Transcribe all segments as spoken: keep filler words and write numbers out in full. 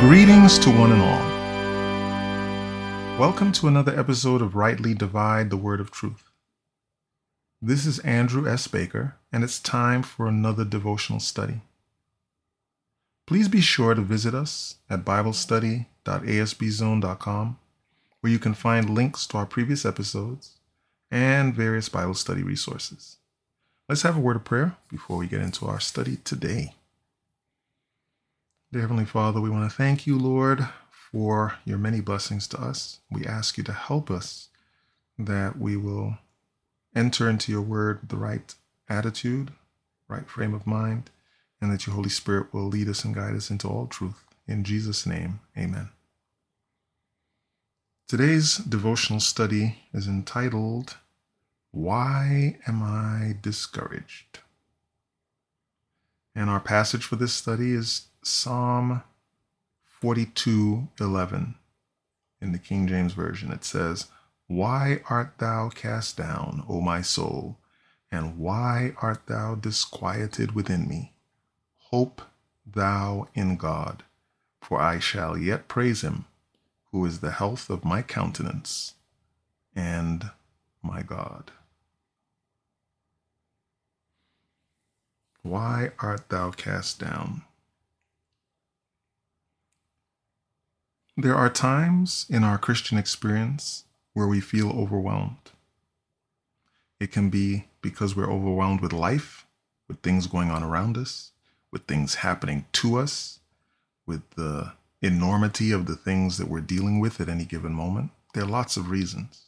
Greetings to one and all. Welcome to another episode of Rightly Divide the Word of Truth. This is Andrew S. Baker, and it's time for another devotional study. Please be sure to visit us at Bible Study dot A S B zone dot com, where you can find links to our previous episodes and various Bible study resources. Let's have a word of prayer before we get into our study today. Dear Heavenly Father, we want to thank you, Lord, for your many blessings to us. We ask you to help us that we will enter into your word with the right attitude, right frame of mind, and that your Holy Spirit will lead us and guide us into all truth. In Jesus' name, amen. Today's devotional study is entitled, Why Am I Discouraged? And our passage for this study is Psalm forty-two eleven in the King James Version. It says, Why art thou cast down, O my soul, and why art thou disquieted within me? Hope thou in God, for I shall yet praise him, who is the health of my countenance and my God. Why art thou cast down? There are times in our Christian experience where we feel overwhelmed. It can be because we're overwhelmed with life, with things going on around us, with things happening to us, with the enormity of the things that we're dealing with at any given moment. There are lots of reasons.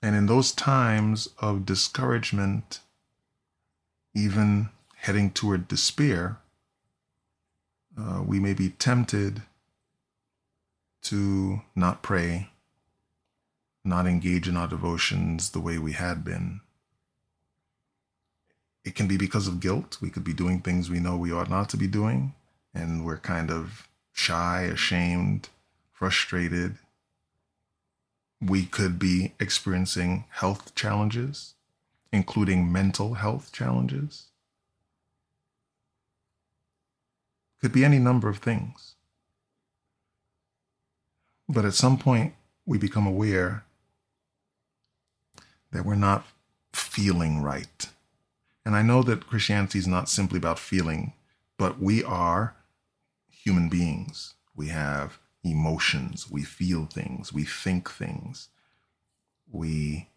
And in those times of discouragement, even heading toward despair, uh, we may be tempted to not pray, not engage in our devotions the way we had been. It can be because of guilt. We could be doing things we know we ought not to be doing, and we're kind of shy, ashamed, frustrated. We could be experiencing health challenges, including mental health challenges. Could be any number of things. But at some point, we become aware that we're not feeling right. And I know that Christianity is not simply about feeling, but we are human beings. We have emotions. We feel things. We think things. We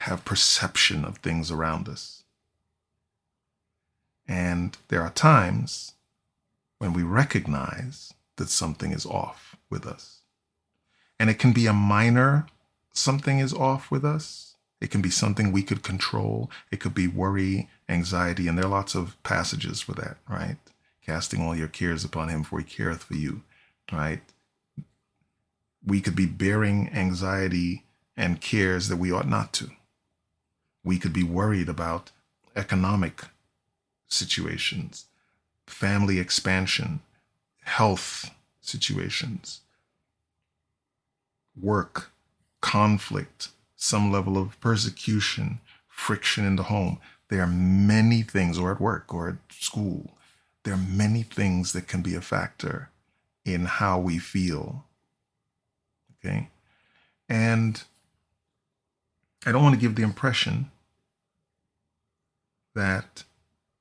have perception of things around us. And there are times when we recognize that something is off with us. And it can be a minor something is off with us. It can be something we could control. It could be worry, anxiety, and there are lots of passages for that, right? Casting all your cares upon him, for he careth for you, right? We could be bearing anxiety and cares that we ought not to. We could be worried about economic situations, family expansion, health situations, work, conflict, some level of persecution, friction in the home. There are many things, or at work or at school, there are many things that can be a factor in how we feel. Okay? And I don't want to give the impression that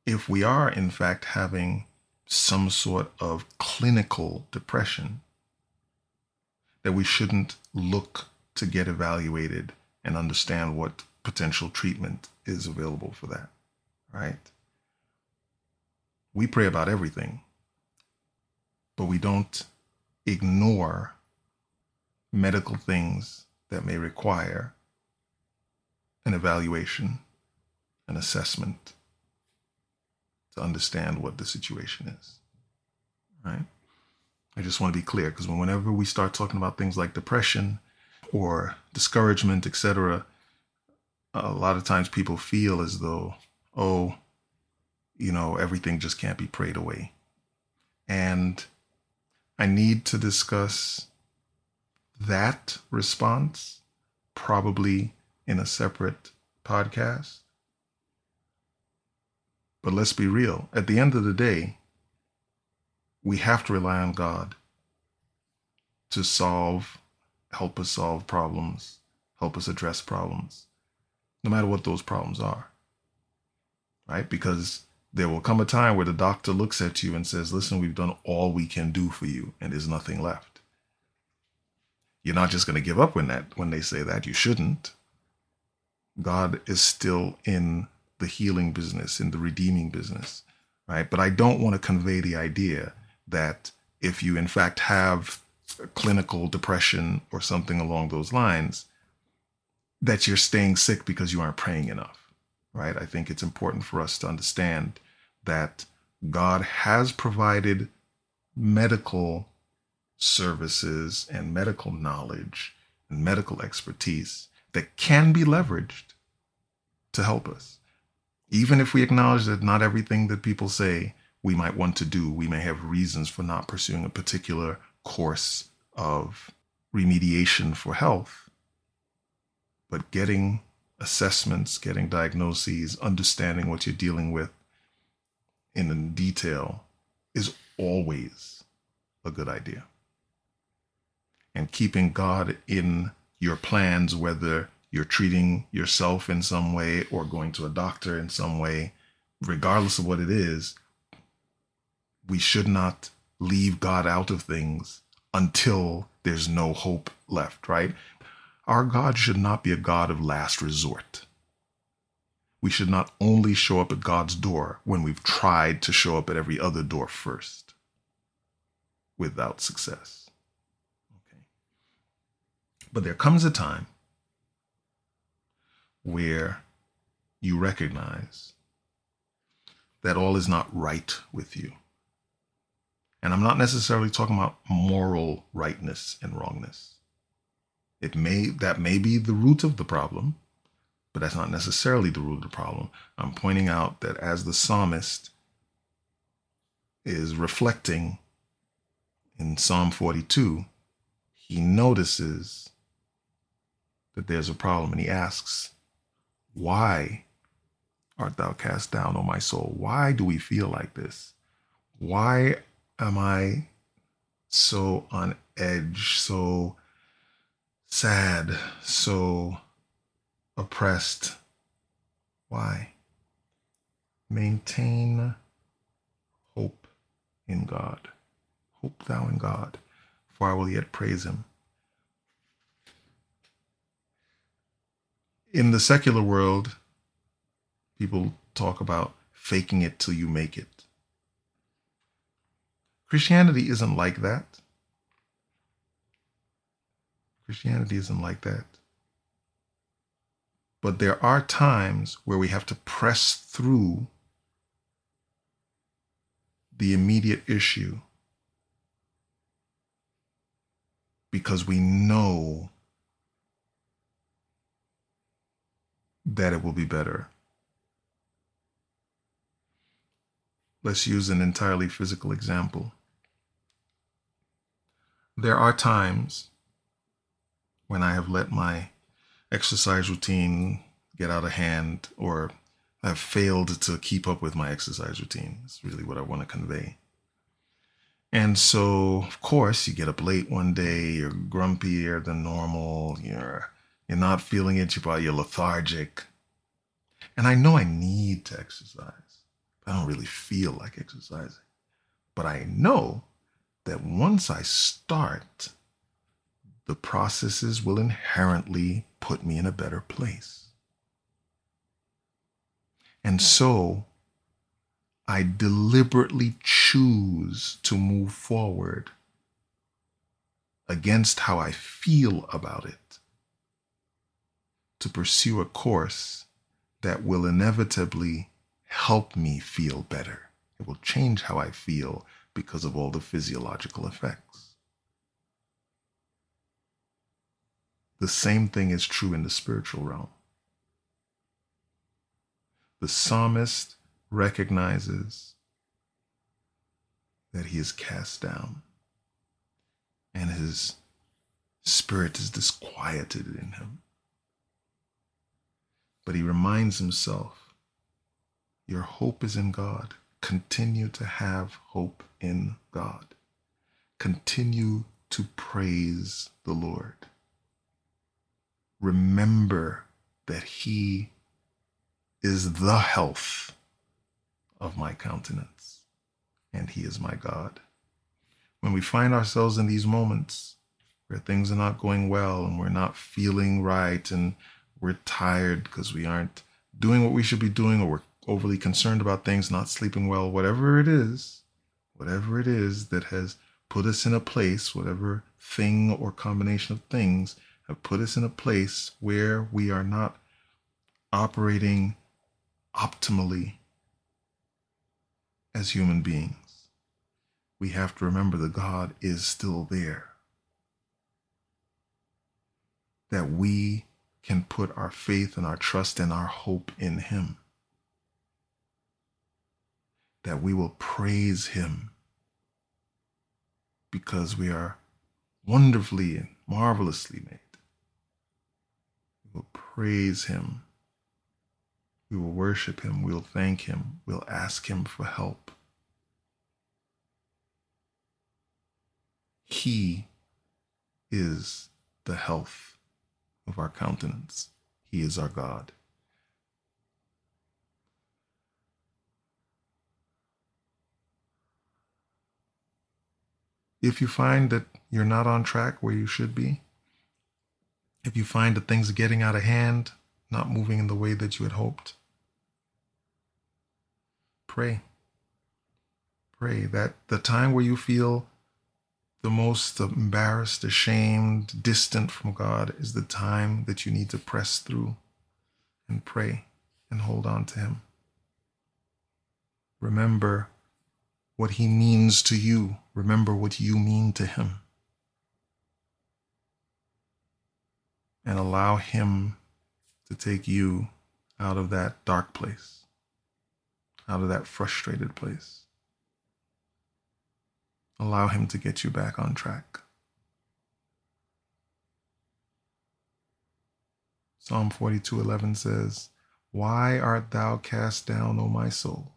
if we are, in fact, having some sort of clinical depression, that we shouldn't look to get evaluated and understand what potential treatment is available for that, right? We pray about everything, but we don't ignore medical things that may require an evaluation, an assessment, to understand what the situation is. right? I just want to be clear, because whenever we start talking about things like depression or discouragement, et cetera, a lot of times people feel as though, oh, you know, everything just can't be prayed away. And I need to discuss that response probably in a separate podcast. But let's be real. At the end of the day, we have to rely on God to solve, help us solve problems, help us address problems, no matter what those problems are, right? Because there will come a time where the doctor looks at you and says, listen, we've done all we can do for you, and there's nothing left. You're not just going to give up when that, when they say that. You shouldn't. God is still in the healing business, in the redeeming business, right? But I don't want to convey the idea that if you, in fact, have clinical depression or something along those lines, that you're staying sick because you aren't praying enough, right? I think it's important for us to understand that God has provided medical services and medical knowledge and medical expertise that can be leveraged to help us. Even if we acknowledge that not everything that people say we might want to do, we may have reasons for not pursuing a particular course of remediation for health, but getting assessments, getting diagnoses, understanding what you're dealing with in detail is always a good idea. And keeping God in your plans, whether you're treating yourself in some way or going to a doctor in some way, regardless of what it is, we should not leave God out of things until there's no hope left, right? Our God should not be a God of last resort. We should not only show up at God's door when we've tried to show up at every other door first without success. Okay. But there comes a time where you recognize that all is not right with you. And I'm not necessarily talking about moral rightness and wrongness. It may, that may be the root of the problem, but that's not necessarily the root of the problem. I'm pointing out that as the psalmist is reflecting in Psalm forty-two, he notices that there's a problem and he asks, why art thou cast down, O my soul? Why do we feel like this? Why am I so on edge, so sad, so oppressed? Why? Maintain hope in God. Hope thou in God, for I will yet praise him. In the secular world, people talk about faking it till you make it. Christianity isn't like that. Christianity isn't like that. But there are times where we have to press through the immediate issue because we know that it will be better. Let's use an entirely physical example. There are times when I have let my exercise routine get out of hand, or I've failed to keep up with my exercise routine. That's really what I want to convey. And so, of course, you get up late one day, you're grumpier than normal, you're You're not feeling it, you're probably lethargic. And I know I need to exercise. I don't really feel like exercising. But I know that once I start, the processes will inherently put me in a better place. And so I deliberately choose to move forward against how I feel about it, to pursue a course that will inevitably help me feel better. It will change how I feel, because of all the physiological effects. The same thing is true in the spiritual realm. The psalmist recognizes that he is cast down and his spirit is disquieted in him. But he reminds himself, your hope is in God. Continue to have hope in God. Continue to praise the Lord. Remember that he is the health of my countenance, and he is my God. When we find ourselves in these moments where things are not going well and we're not feeling right and we're tired because we aren't doing what we should be doing, or we're overly concerned about things, not sleeping well, whatever it is, whatever it is that has put us in a place, whatever thing or combination of things have put us in a place where we are not operating optimally as human beings, we have to remember that God is still there. That we can put our faith and our trust and our hope in him. That we will praise him because we are wonderfully and marvelously made. We will praise him. We will worship him. We'll thank him. We'll ask him for help. He is the health of our countenance. He is our God. If you find that you're not on track where you should be, if you find that things are getting out of hand, not moving in the way that you had hoped, pray. Pray that the time where you feel the most embarrassed, ashamed, distant from God is the time that you need to press through and pray and hold on to him. Remember what he means to you. Remember what you mean to him. And allow him to take you out of that dark place, out of that frustrated place. Allow him to get you back on track. Psalm forty-two eleven says, "Why art thou cast down, O my soul?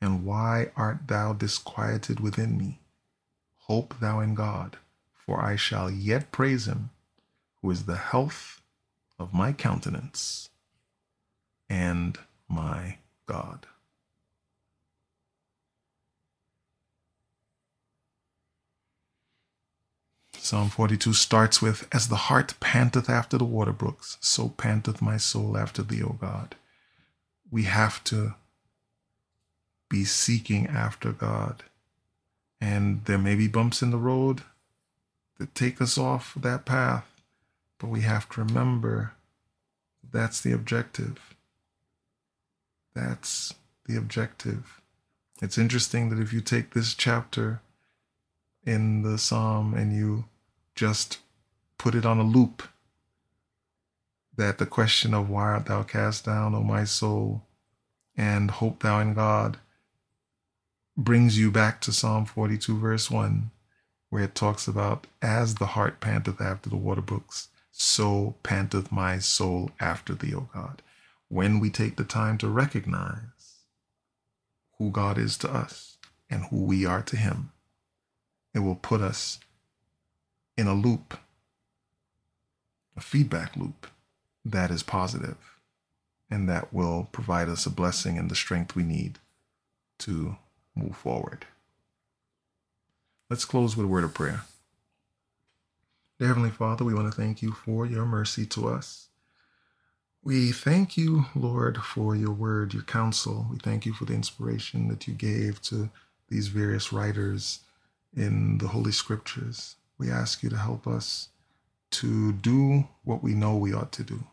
And why art thou disquieted within me? Hope thou in God, for I shall yet praise him, who is the health of my countenance and my God." Psalm forty-two starts with, "As the hart panteth after the water brooks, so panteth my soul after thee, O God." We have to be seeking after God. And there may be bumps in the road that take us off that path, but we have to remember that's the objective. That's the objective. It's interesting that if you take this chapter in the psalm and you just put it on a loop, that the question of "Why art thou cast down, O my soul, and hope thou in God" brings you back to Psalm forty-two, verse one, where it talks about, "As the hart panteth after the water brooks, so panteth my soul after thee, O God." When we take the time to recognize who God is to us and who we are to him, it will put us in a loop, a feedback loop that is positive, and that will provide us a blessing and the strength we need to move forward. Let's close with a word of prayer. Dear Heavenly Father, we want to thank you for your mercy to us. We thank you, Lord, for your word, your counsel. We thank you for the inspiration that you gave to these various writers in the Holy Scriptures. We ask you to help us to do what we know we ought to do.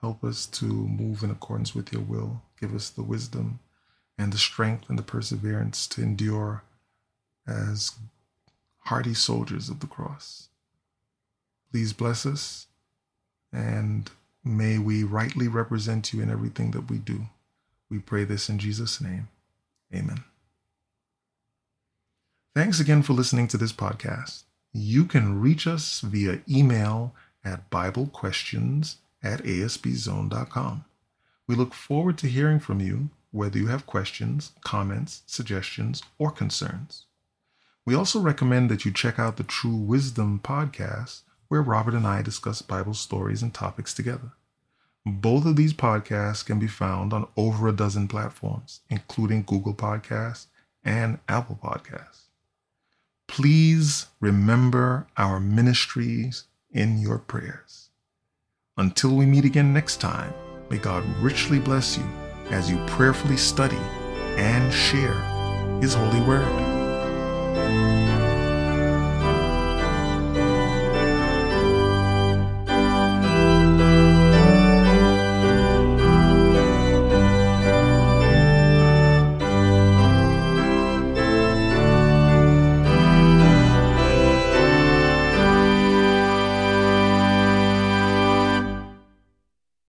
Help us to move in accordance with your will. Give us the wisdom and the strength and the perseverance to endure as hardy soldiers of the cross. Please bless us, and may we rightly represent you in everything that we do. We pray this in Jesus' name. Amen. Thanks again for listening to this podcast. You can reach us via email at Bible Questions at A S B zone dot com. We look forward to hearing from you, whether you have questions, comments, suggestions, or concerns. We also recommend that you check out the True Wisdom podcast, where Robert and I discuss Bible stories and topics together. Both of these podcasts can be found on over a dozen platforms, including Google Podcasts and Apple Podcasts. Please remember our ministries in your prayers. Until we meet again next time, may God richly bless you as you prayerfully study and share His holy word.